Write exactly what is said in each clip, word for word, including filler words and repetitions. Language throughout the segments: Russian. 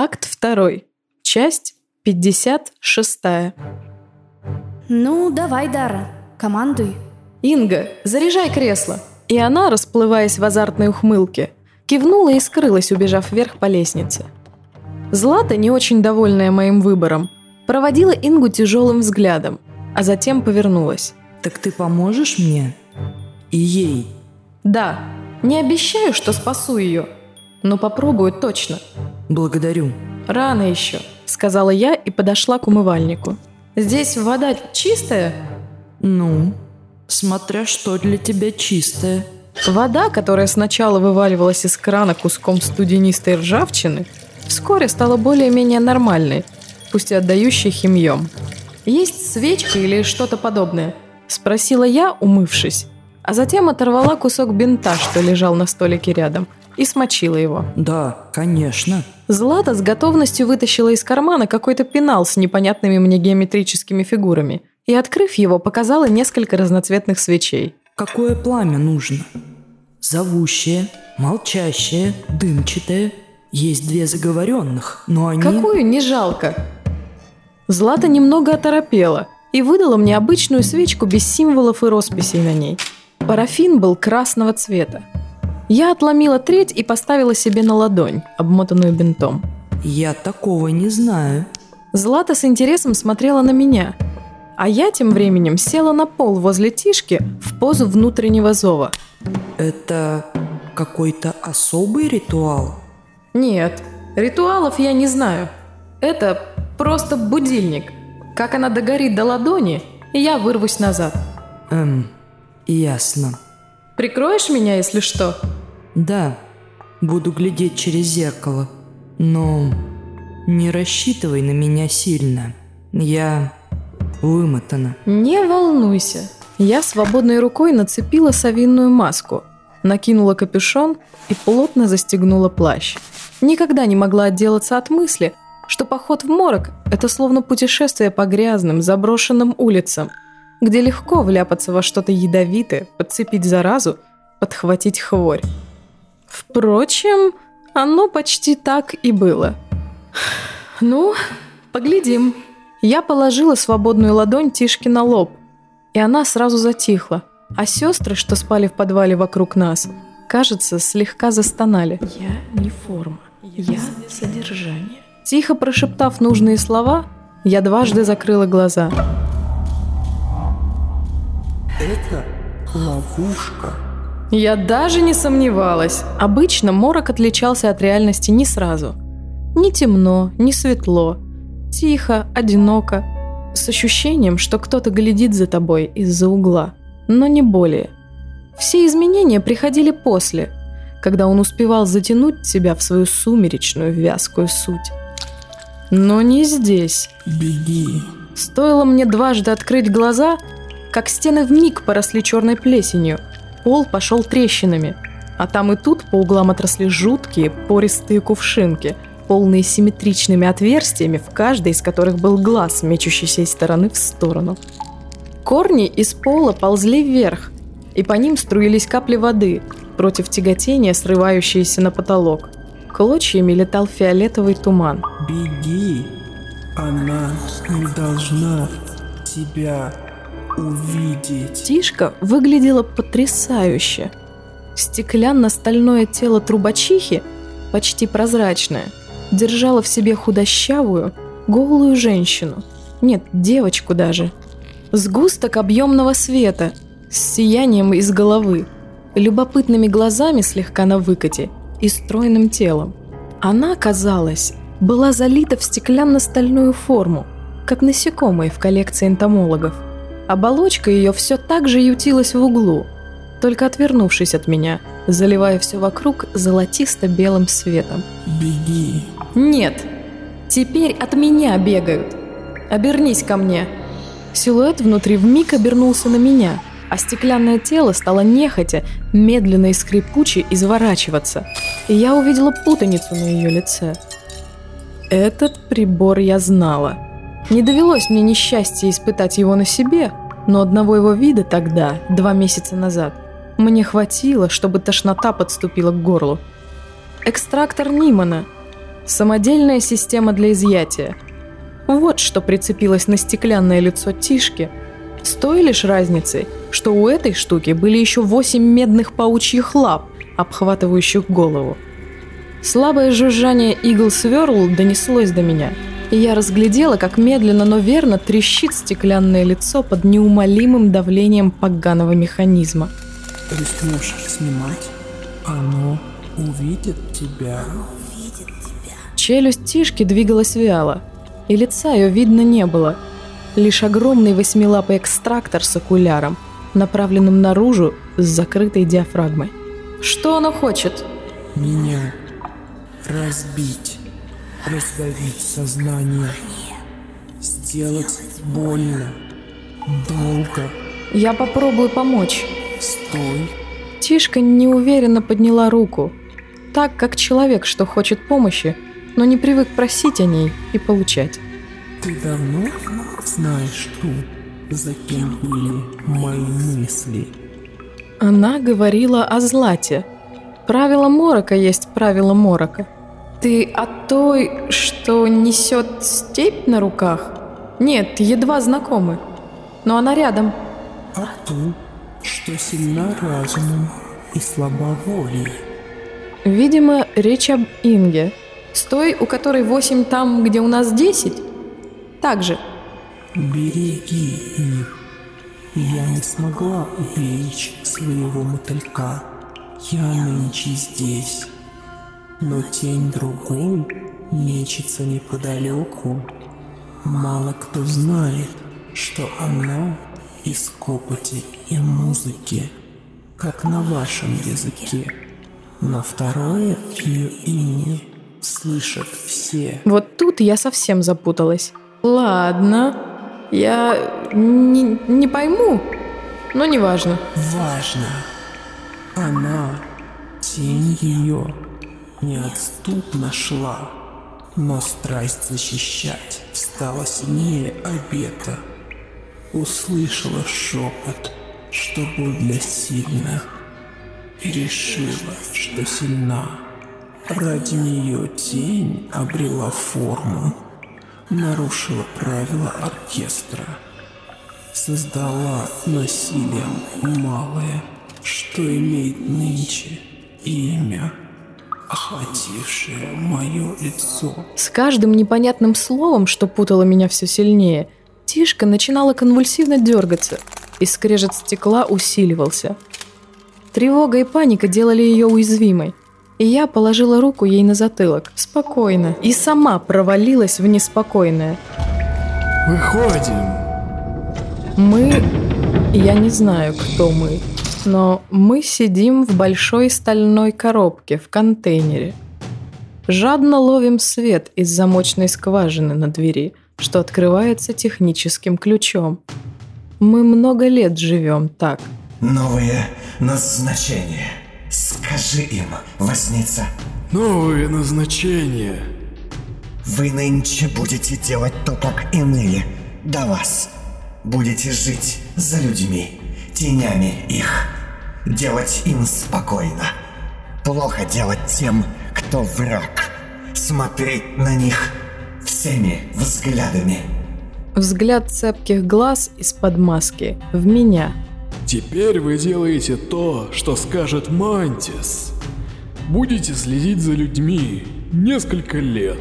Акт второй. Часть пятьдесят шесть. Ну, давай, Дара, командуй. Инга, заряжай кресло. И она, расплываясь в азартной ухмылке, кивнула и скрылась, убежав вверх по лестнице. Злата, не очень довольная моим выбором, проводила Ингу тяжелым взглядом, а затем повернулась. Так ты поможешь мне? И ей? Да. Не обещаю, что спасу ее, но попробую точно. Благодарю. Рано еще, сказала я и подошла к умывальнику. Здесь вода чистая? Ну, смотря что для тебя чистая. Вода, которая сначала вываливалась из крана куском студенистой ржавчины, вскоре стала более-менее нормальной, пусть и отдающей химьем. Есть свечка или что-то подобное? Спросила я, умывшись, а затем оторвала кусок бинта, что лежал на столике рядом, и смочила его. Да, конечно. Злата с готовностью вытащила из кармана какой-то пенал с непонятными мне геометрическими фигурами и, открыв его, показала несколько разноцветных свечей. Какое пламя нужно? Зовущее, молчащее, дымчатое. Есть две заговоренных, но они... Какую не жалко? Злата немного оторопела и выдала мне обычную свечку без символов и росписей на ней. Парафин был красного цвета. Я отломила треть и поставила себе на ладонь, обмотанную бинтом. Я такого не знаю. Злата с интересом смотрела на меня, а я тем временем села на пол возле Тишки в позу внутреннего зова. Это какой-то особый ритуал? Нет, ритуалов я не знаю. Это просто будильник. Как она догорит до ладони, и я вырвусь назад. Эм, ясно. Прикроешь меня, если что? Да, буду глядеть через зеркало. Но не рассчитывай на меня сильно. Я вымотана. Не волнуйся. Я свободной рукой нацепила совинную маску, накинула капюшон и плотно застегнула плащ. Никогда не могла отделаться от мысли, что поход в морок – это словно путешествие по грязным, заброшенным улицам, где легко вляпаться во что-то ядовитое, подцепить заразу, подхватить хворь. Впрочем, оно почти так и было. Ну, поглядим. Я положила свободную ладонь Тишке на лоб, и она сразу затихла, а сестры, что спали в подвале вокруг нас, кажется, слегка застонали. Я не форма, я, я содержание. Тихо прошептав нужные слова, я дважды закрыла глаза. Это ловушка. Я даже не сомневалась. Обычно морок отличался от реальности не сразу. Ни темно, ни светло. Тихо, одиноко. С ощущением, что кто-то глядит за тобой из-за угла. Но не более. Все изменения приходили после, когда он успевал затянуть тебя в свою сумеречную вязкую суть. Но не здесь. Беги. Стоило мне дважды открыть глаза, как стены вмиг поросли черной плесенью, пол пошел трещинами, а там и тут по углам отросли жуткие пористые кувшинки, полные симметричными отверстиями, в каждой из которых был глаз, мечущийся из стороны в сторону. Корни из пола ползли вверх, и по ним струились капли воды, против тяготения срывающиеся на потолок. Клочьями летал фиолетовый туман. «Беги! Она не должна тебя увидеть!» Тишка выглядела потрясающе. Стеклянно-стальное тело трубачихи, почти прозрачное, держало в себе худощавую, голую женщину. Нет, девочку даже. Сгусток объемного света, с сиянием из головы, любопытными глазами слегка на выкате и стройным телом. Она, казалось, была залита в стеклянно-стальную форму, как насекомое в коллекции энтомологов. Оболочка ее все так же ютилась в углу, только отвернувшись от меня, заливая все вокруг золотисто-белым светом. «Беги!» «Нет! Теперь от меня бегают! Обернись ко мне!» Силуэт внутри вмиг обернулся на меня, а стеклянное тело стало нехотя, медленно и скрипуче изворачиваться, и я увидела путаницу на ее лице. Этот прибор я знала. Не довелось мне несчастья испытать его на себе, но одного его вида тогда, два месяца назад, мне хватило, чтобы тошнота подступила к горлу. Экстрактор Нимана, Самодельная система для изъятия. Вот что прицепилось на стеклянное лицо Тишки. С той лишь разницей, что у этой штуки были еще восемь медных паучьих лап, обхватывающих голову. Слабое жужжание игл-сверл донеслось до меня, и я разглядела, как медленно, но верно трещит стеклянное лицо под неумолимым давлением поганого механизма. То есть ты можешь снимать? Оно увидит тебя. Челюсть Тишки двигалась вяло, и лица ее видно не было. Лишь огромный восьмилапый экстрактор с окуляром, направленным наружу с закрытой диафрагмой. Что оно хочет? Меня разбить, раздавить сознание, сделать больно, долго. Я попробую помочь. Стой. Тишка неуверенно подняла руку, так как человек, что хочет помощи, но не привык просить о ней и получать. Ты давно знаешь ту, за кем были мои мысли? Она говорила о Злате. Правило Морока есть правило Морока. Ты о той, что несет степь на руках? Нет, едва знакомы, но она рядом. А ту, что сильна разумом и слаба волей. Видимо, речь об Инге. С той, у которой восемь там, где у нас десять? Так же. Береги их. Я не смогла уберечь своего мотылька. Я нынче здесь, но тень другой мечется неподалеку. Мало кто знает, что она из копоти и музыки, как на вашем языке. Но второе ее имя слышат все. Вот тут я совсем запуталась. Ладно, я не, не пойму, но не важно. Важно. Она, тень ее, неотступно шла, но страсть защищать стала сильнее обета. Услышала шепот, что был для сильных, и решила, что сильна. Ради нее тень обрела форму, нарушила правила оркестра, создала насилием малое, что имеет нынче имя, охватившее мое лицо. С каждым непонятным словом, что путало меня все сильнее, Тишка начинала конвульсивно дергаться, и скрежет стекла усиливался. Тревога и паника делали ее уязвимой, и я положила руку ей на затылок, спокойно, и сама провалилась в неспокойное. Выходим. Мы... Я не знаю, кто мы. Но мы сидим в большой стальной коробке в контейнере. Жадно ловим свет из замочной скважины на двери, что открывается техническим ключом. Мы много лет живем так. Новые назначения. Скажи им, возница. Новые назначения. Вы нынче будете делать то, как иные до вас. Будете жить за людьми, тенями их. Делать им спокойно. Плохо делать тем, кто враг. Смотреть на них всеми взглядами. Взгляд цепких глаз из-под маски в меня. Теперь вы делаете то, что скажет Мантис. Будете следить за людьми несколько лет.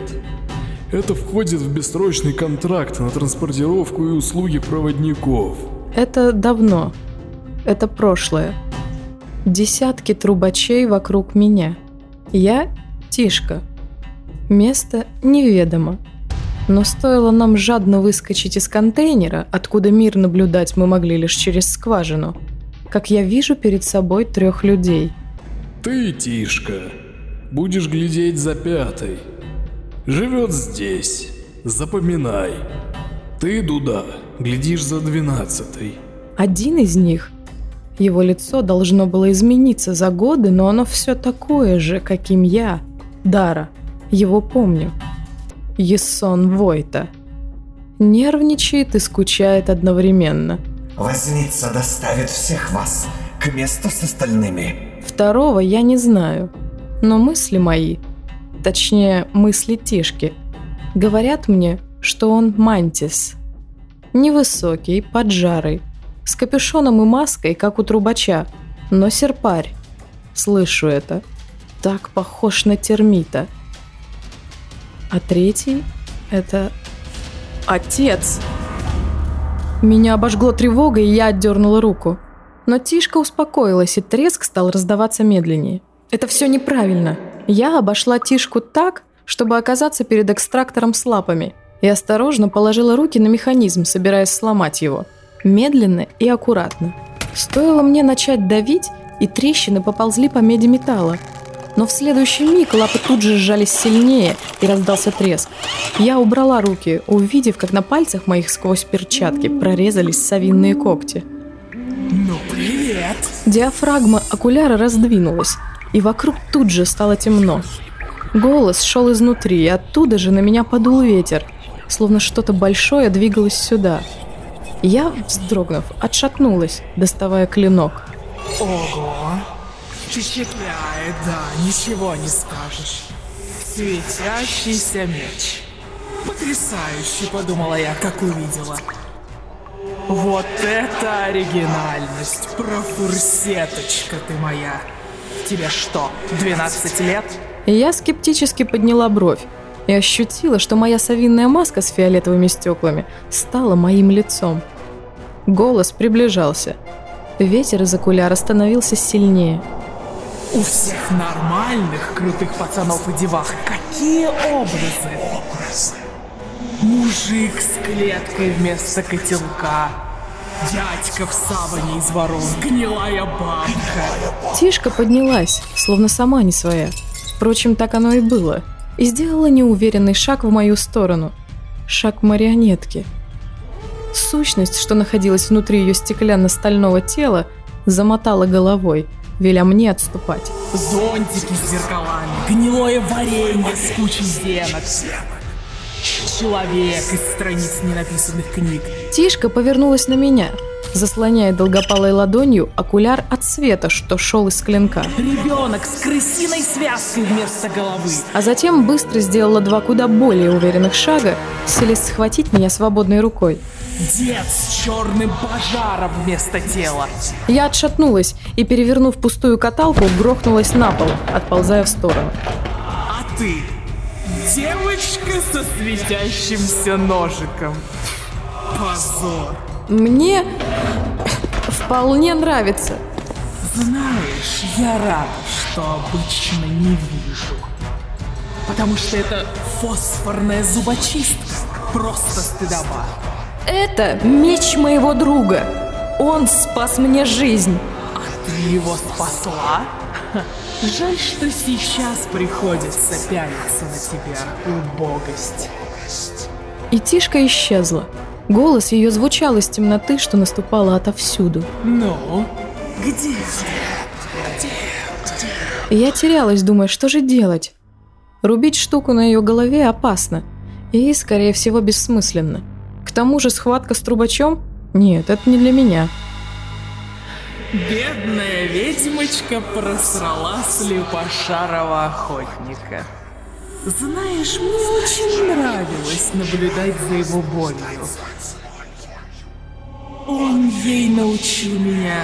Это входит в бессрочный контракт на транспортировку и услуги проводников. Это давно. Это прошлое. Десятки трубачей вокруг меня. Я – Тишка. Место неведомо. Но стоило нам жадно выскочить из контейнера, откуда мир наблюдать мы могли лишь через скважину, как я вижу перед собой трех людей. Ты, Тишка, будешь глядеть за пятой. Живет здесь. Запоминай. Ты, Дуда, глядишь за двенадцатой. Один из них... Его лицо должно было измениться за годы, но оно все такое же, каким я, Дара, его помню. Есон Войта. Нервничает и скучает одновременно. Возница доставит всех вас к месту с остальными. Второго я не знаю, но мысли мои точнее мысли Тишки, говорят мне, что он Мантис. Невысокий, поджарый, с капюшоном и маской, как у трубача, но серпарь. Слышу это. Так похож на термита. А третий — это... Отец! Меня обожгло тревогой, и я отдернула руку. Но Тишка успокоилась, и треск стал раздаваться медленнее. Это все неправильно. Я обошла Тишку так, чтобы оказаться перед экстрактором с лапами, и осторожно положила руки на механизм, собираясь сломать его. Медленно и аккуратно. Стоило мне начать давить, и трещины поползли по меди металла. Но в следующий миг лапы тут же сжались сильнее, и раздался треск. Я убрала руки, увидев, как на пальцах моих сквозь перчатки прорезались совиные когти. «Ну, привет!» Диафрагма окуляра раздвинулась, и вокруг тут же стало темно. Голос шел изнутри, и оттуда же на меня подул ветер, словно что-то большое двигалось сюда. Я, вздрогнув, отшатнулась, доставая клинок. «Ого! Впечатляет, да, ничего не скажешь. Светящийся меч. Потрясающе, подумала я, как увидела. Вот это оригинальность, профурсеточка ты моя. Тебе что, двенадцать лет?» Я скептически подняла бровь и ощутила, что моя совиная маска с фиолетовыми стеклами стала моим лицом. Голос приближался. Ветер из окуляра становился сильнее. «У всех нормальных крутых пацанов и девах какие образы? Мужик с клеткой вместо котелка, дядька в саване из ворон, гнилая бабка». Тишка поднялась, словно сама не своя. Впрочем, так оно и было. И сделала неуверенный шаг в мою сторону. Шаг марионетки. Сущность, что находилась внутри ее стеклянно-стального тела, замотала головой, веля мне отступать. «Зонтики с зеркалами, гнилое варенье с кучей зенок, человек из страниц ненаписанных книг». Тишка повернулась на меня, заслоняя долгопалой ладонью окуляр от света, что шел из клинка. «Ребенок с крысиной связкой вместо головы». А затем быстро сделала два куда более уверенных шага, селись схватить меня свободной рукой. «Дед с черным пожаром вместо тела». Я отшатнулась и, перевернув пустую каталку, грохнулась на пол, отползая в сторону. «А ты, девочка со светящимся ножиком. Позор». «Мне вполне нравится». «Знаешь, я рада, что обычно не вижу. Потому что это фосфорная зубочистка. Просто стыдоба». «Это меч моего друга. Он спас мне жизнь». «А ты его спасла? Ха. Жаль, что сейчас приходится пялиться на тебя, убогость». И Тишка исчезла. Голос ее звучал из темноты, что наступала отовсюду. «Ну, где ты? Где? Где?» Я терялась, думая, что же делать. Рубить штуку на ее голове опасно и, скорее всего, бессмысленно. К тому же схватка с трубачом? Нет, это не для меня. «Бедная ведьмочка просрала слепошарого охотника. Знаешь, мне очень нравилось наблюдать за его болью. Он ей научил меня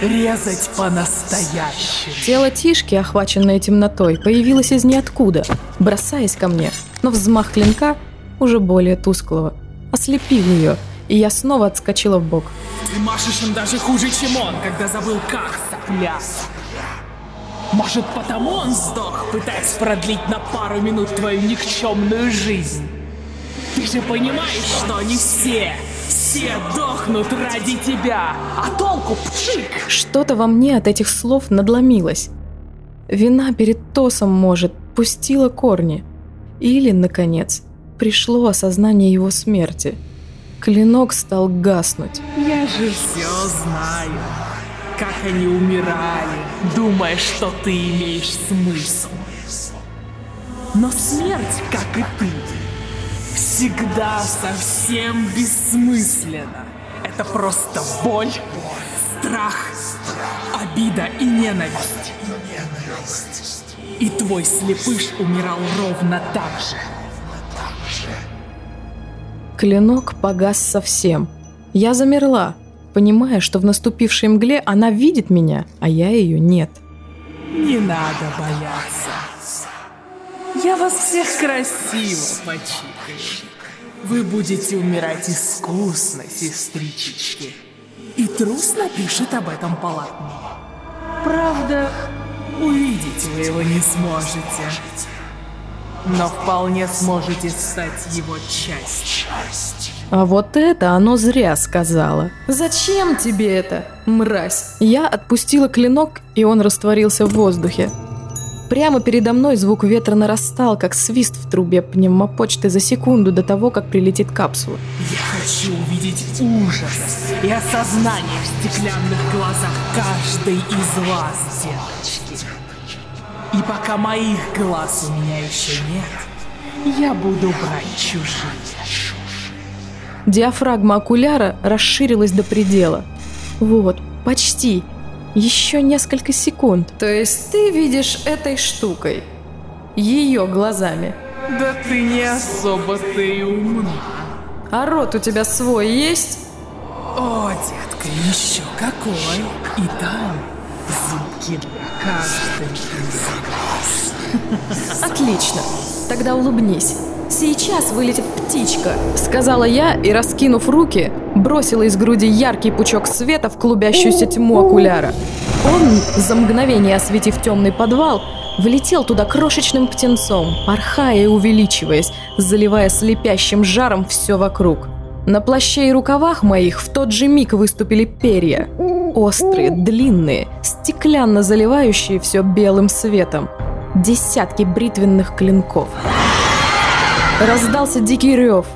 резать по-настоящему». Тело Тишки, охваченное темнотой, появилось из ниоткуда, бросаясь ко мне, но взмах клинка, уже более тусклого, ослепил ее, и я снова отскочила вбок. «Ты машешь им даже хуже, чем он, когда забыл, как сопляться. Может, потому он сдох, пытаясь продлить на пару минут твою никчемную жизнь. Ты же понимаешь, что они все, все дохнут ради тебя, а толку пшик!» Что-то во мне от этих слов надломилось. Вина перед Тосом, может, пустила корни. Или, наконец, пришло осознание его смерти. Клинок стал гаснуть. «Я же все знаю. Как они умирали, думая, что ты имеешь смысл. Но смерть, как и ты, всегда совсем бессмысленна. Это просто боль, страх, обида и ненависть. И твой слепыш умирал ровно так же. Клинок погас совсем. Я замерла, понимая, что в наступившей мгле она видит меня, а я ее нет. Не надо бояться. Я вас всех красиво почикаю. Вы будете умирать искусно, сестрички. И трус напишет об этом полотне. Правда, увидеть вы его не сможете. Но вполне сможете стать его частью. А вот это оно зря сказала. Зачем тебе это, мразь? Я отпустила клинок, и он растворился в воздухе. Прямо передо мной звук ветра нарастал, как свист в трубе пневмопочты за секунду до того, как прилетит капсула. Я хочу увидеть ужас и осознание в стеклянных глазах каждой из вас, девочки. И пока моих глаз у меня еще нет, я буду брать чужие. Диафрагма окуляра расширилась до предела. Вот, почти. Еще несколько секунд. То есть ты видишь этой штукой? Ее глазами? Да ты не особо-то и умна. А рот у тебя свой есть? О, детка, еще какой. И там звуки каждый из вас. Отлично. Тогда улыбнись. Сейчас вылетит птичка, сказала я и, раскинув руки, бросила из груди яркий пучок света в клубящуюся тьму окуляра. Он, за мгновение осветив темный подвал, влетел туда крошечным птенцом, порхая и увеличиваясь, заливая слепящим жаром все вокруг. На плаще и рукавах моих в тот же миг выступили перья. Острые, длинные, стеклянно заливающие все белым светом. Десятки бритвенных клинков. Раздался дикий рев.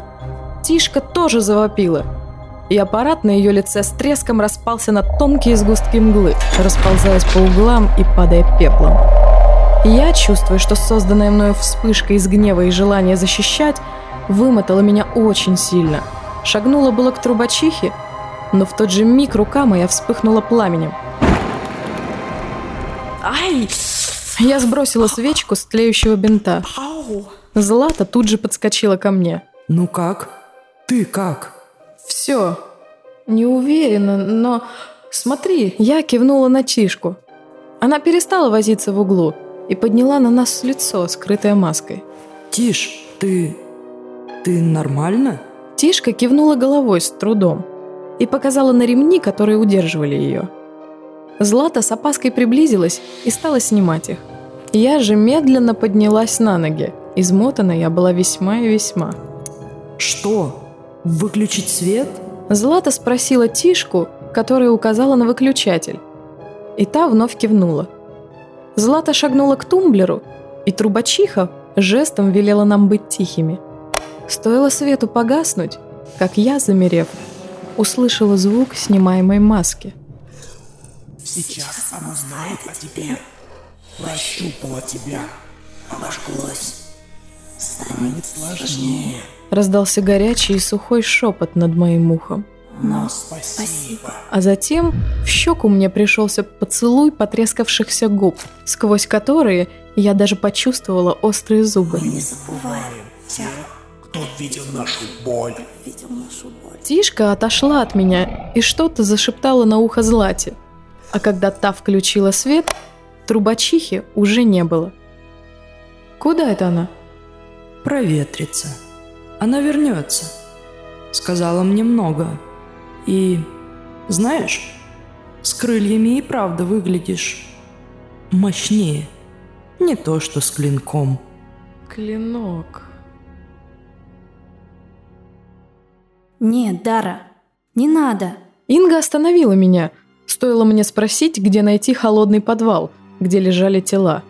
Тишка тоже завопила. И аппарат на ее лице с треском распался на тонкие сгустки мглы, расползаясь по углам и падая пеплом. Я, чувствуя, что созданная мною вспышка из гнева и желания защищать, вымотала меня очень сильно. Шагнула было к трубачихе, но в тот же миг рука моя вспыхнула пламенем. Ай! Я сбросила свечку с тлеющего бинта. Злата тут же подскочила ко мне. Ну как? Ты как? Все. Не уверена, но... Смотри, я кивнула на Чишку. Она перестала возиться в углу и подняла на нас лицо, скрытое маской. Тиш, ты... ты нормально? Тишка кивнула головой с трудом и показала на ремни, которые удерживали ее. Злата с опаской приблизилась и стала снимать их. Я же медленно поднялась на ноги. Измотана я была весьма и весьма. Что? Выключить свет? Злата спросила Тишку, которая указала на выключатель. И та вновь кивнула. Злата шагнула к тумблеру, и трубачиха жестом велела нам быть тихими. Стоило свету погаснуть, как я, замерев, услышала звук снимаемой маски. Сейчас она знает о тебе. Прощупала тебя. Обожглась. Станет сложнее. Раздался горячий и сухой шепот над моим ухом. Но спасибо. А затем в щеку мне пришелся поцелуй потрескавшихся губ, сквозь которые я даже почувствовала острые зубы. Мы не забываем тех, кто видел нашу боль. Тишка отошла от меня и что-то зашептала на ухо Злате. А когда та включила свет, трубачихи уже не было. Куда это она? Проветрится. Она вернется. Сказала мне много. И, знаешь, с крыльями и правда выглядишь мощнее. Не то, что с клинком. Клинок. Нет, Дара, не надо. Инга остановила меня. Стоило мне спросить, где найти холодный подвал, где лежали тела.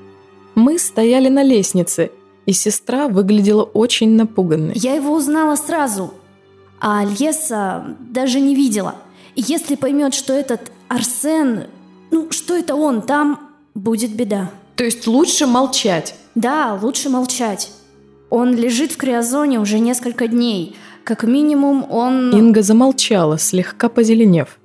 Мы стояли на лестнице, и сестра выглядела очень напуганной. Я его узнала сразу, а Альеса даже не видела. И если поймет, что этот Арсен, ну что это он, там будет беда. То есть лучше молчать? Да, лучше молчать. Он лежит в криозоне уже несколько дней. Как минимум он... Инга замолчала, слегка позеленев.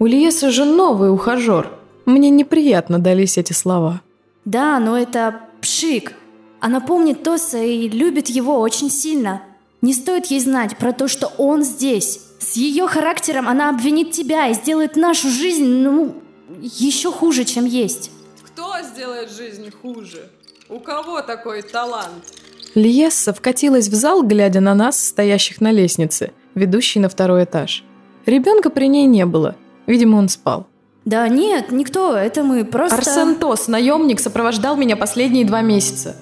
У Лиесы же новый ухажер. Мне неприятно дались эти слова. Да, но это пшик. Она помнит Тоса и любит его очень сильно. Не стоит ей знать про то, что он здесь. С ее характером она обвинит тебя и сделает нашу жизнь, ну, еще хуже, чем есть. Кто сделает жизнь хуже? У кого такой талант? Льесса вкатилась в зал, глядя на нас, стоящих на лестнице, ведущей на второй этаж. Ребенка при ней не было. Видимо, он спал. Да нет, никто, это мы просто... Арсен Тос, наемник, сопровождал меня последние два месяца.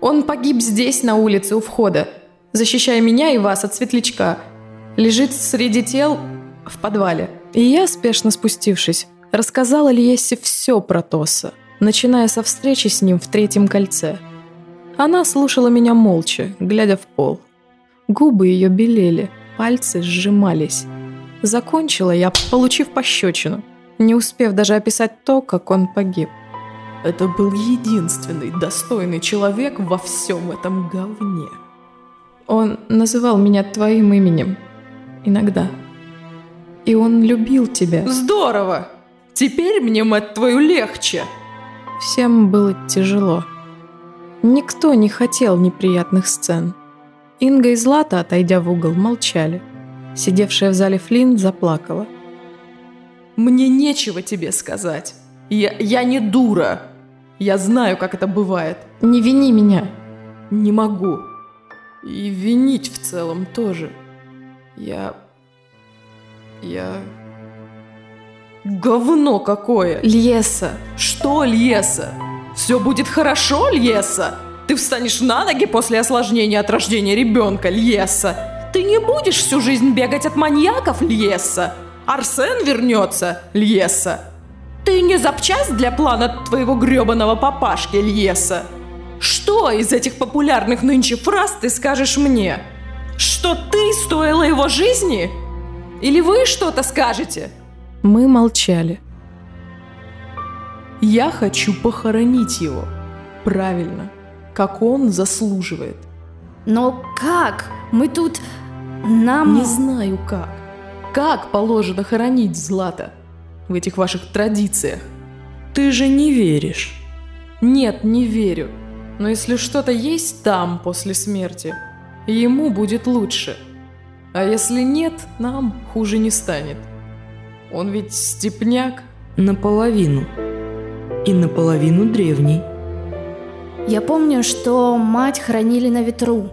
Он погиб здесь, на улице, у входа, защищая меня и вас от светлячка. Лежит среди тел в подвале. И я, спешно спустившись, рассказала Льессе все про Тоса, начиная со встречи с ним в третьем кольце. Она слушала меня молча, глядя в пол. Губы ее белели, пальцы сжимались. Закончила я, получив пощечину, не успев даже описать то, как он погиб. Это был единственный достойный человек во всем этом говне. Он называл меня твоим именем. Иногда. И он любил тебя. Здорово! Теперь мне, мать твою, легче! Всем было тяжело. Никто не хотел неприятных сцен. Инга и Злата, отойдя в угол, молчали. Сидевшая в зале Флинн заплакала. «Мне нечего тебе сказать. Я, я не дура. Я знаю, как это бывает. Не вини меня». «Не могу. И винить в целом тоже. Я... я... говно какое!» «Льесса!» «Что, Льесса? Все будет хорошо, Льесса? Ты встанешь на ноги после осложнения от рождения ребенка, Льесса! Ты не будешь всю жизнь бегать от маньяков, Льесса! Арсен вернется, Льесса! Ты не запчасть для плана твоего гребаного папашки, Льесса! Что из этих популярных нынче фраз ты скажешь мне? Что ты стоила его жизни? Или вы что-то скажете?» Мы молчали. «Я хочу похоронить его. Правильно. Как он заслуживает». «Но как? Мы тут... нам...» «Не знаю как. Как положено хоронить, Злата? В этих ваших традициях. Ты же не веришь». «Нет, не верю. Но если что-то есть там после смерти, ему будет лучше. А если нет, нам хуже не станет. Он ведь степняк». «Наполовину. И наполовину древний». «Я помню, что мать хранили на ветру.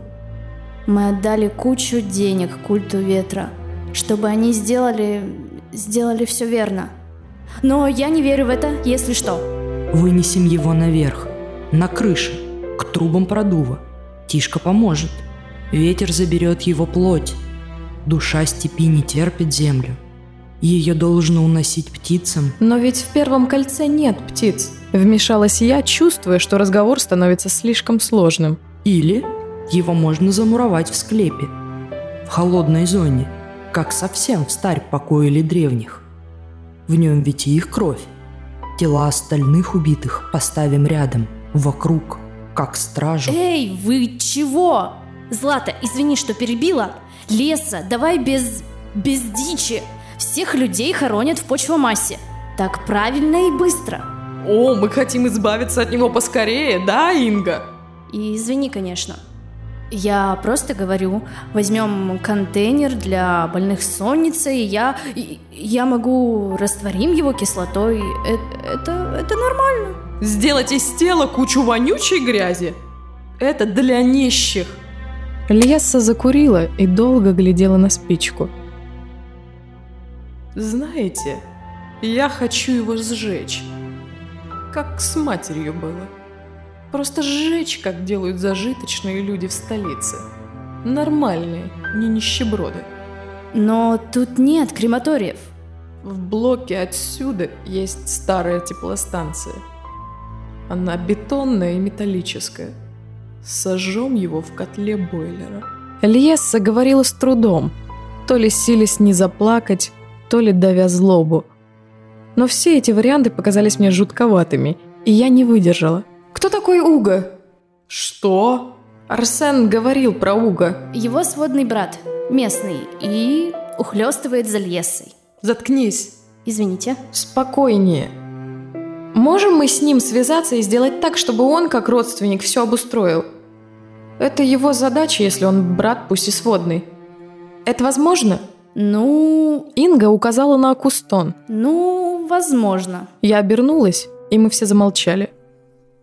Мы отдали кучу денег культу ветра, чтобы они сделали... сделали все верно. Но я не верю в это, если что». «Вынесем его наверх, на крыше, к трубам продува. Тишка поможет. Ветер заберет его плоть. Душа степи не терпит землю. Ее должно уносить птицам». «Но ведь в первом кольце нет птиц», — вмешалась я, чувствуя, что разговор становится слишком сложным. «Или его можно замуровать в склепе, в холодной зоне, как совсем в старь покоили древних. В нем ведь и их кровь. Тела остальных убитых поставим рядом, вокруг, как стражу». «Эй, вы чего? Злата, извини, что перебила. Льесса, давай без... без дичи. Всех людей хоронят в почвомассе. Так правильно и быстро». «О, мы хотим избавиться от него поскорее, да, Инга?» «И извини, конечно. Я просто говорю, возьмем контейнер для больных сонницей, и я... И, я могу... растворим его кислотой. Это, это... это нормально». «Сделать из тела кучу вонючей грязи? Это для нищих». Льесса закурила и долго глядела на спичку. «Знаете, я хочу его сжечь. Как с матерью было. Просто сжечь, как делают зажиточные люди в столице. Нормальные, не нищеброды». «Но тут нет крематориев». «В блоке отсюда есть старая теплостанция. Она бетонная и металлическая. Сожжем его в котле бойлера». Льесса говорила с трудом, то ли силясь не заплакать, то ли давя злобу. Но все эти варианты показались мне жутковатыми, и я не выдержала. «Кто такой Уга?» «Что?» «Арсен говорил про Уга». «Его сводный брат, местный, и ухлёстывает за Льессой». «Заткнись». «Извините». «Спокойнее». Можем мы с ним связаться и сделать так, чтобы он, как родственник, все обустроил? Это его задача, если он брат, пусть и сводный. Это возможно? Ну... Инга указала на Акустон. Ну, возможно. Я обернулась, и мы все замолчали.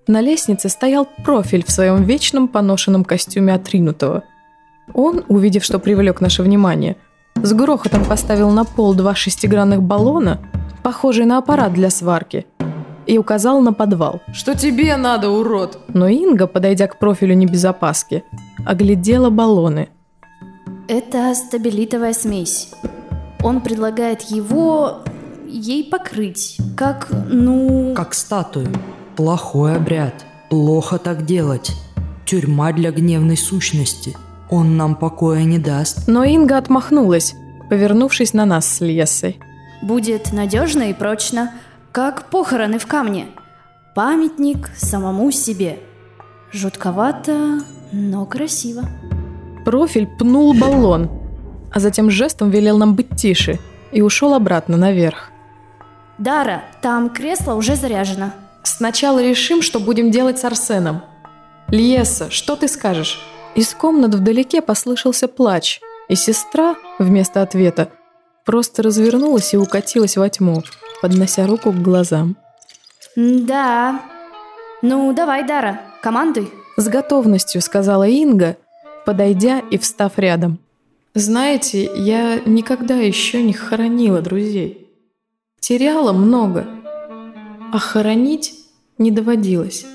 На лестнице стоял профиль в своем вечном поношенном костюме отринутого. Он, увидев, что привлек наше внимание, с грохотом поставил на пол два шестигранных баллона, похожие на аппарат для сварки, и указал на подвал. «Что тебе надо, урод?» Но Инга, подойдя к профилю не без опаски, оглядела баллоны. «Это стабилитовая смесь. Он предлагает его... ей покрыть. Как, ну...» «Как статую. Плохой обряд. Плохо так делать. Тюрьма для гневной сущности. Он нам покоя не даст». Но Инга отмахнулась, повернувшись на нас с Льесой. «Будет надежно и прочно, как похороны в камне. Памятник самому себе. Жутковато, но красиво». Профиль пнул баллон, а затем жестом велел нам быть тише и ушел обратно наверх. «Дара, там кресло уже заряжено». «Сначала решим, что будем делать с Арсеном. Льеса, что ты скажешь?» Из комнат вдалеке послышался плач, и сестра, вместо ответа, просто развернулась и укатилась во тьму, поднося руку к глазам. «Да. Ну, давай, Дара, командуй». С готовностью сказала Инга, подойдя и встав рядом. «Знаете, я никогда еще не хоронила друзей. Теряла много, а хоронить не доводилось».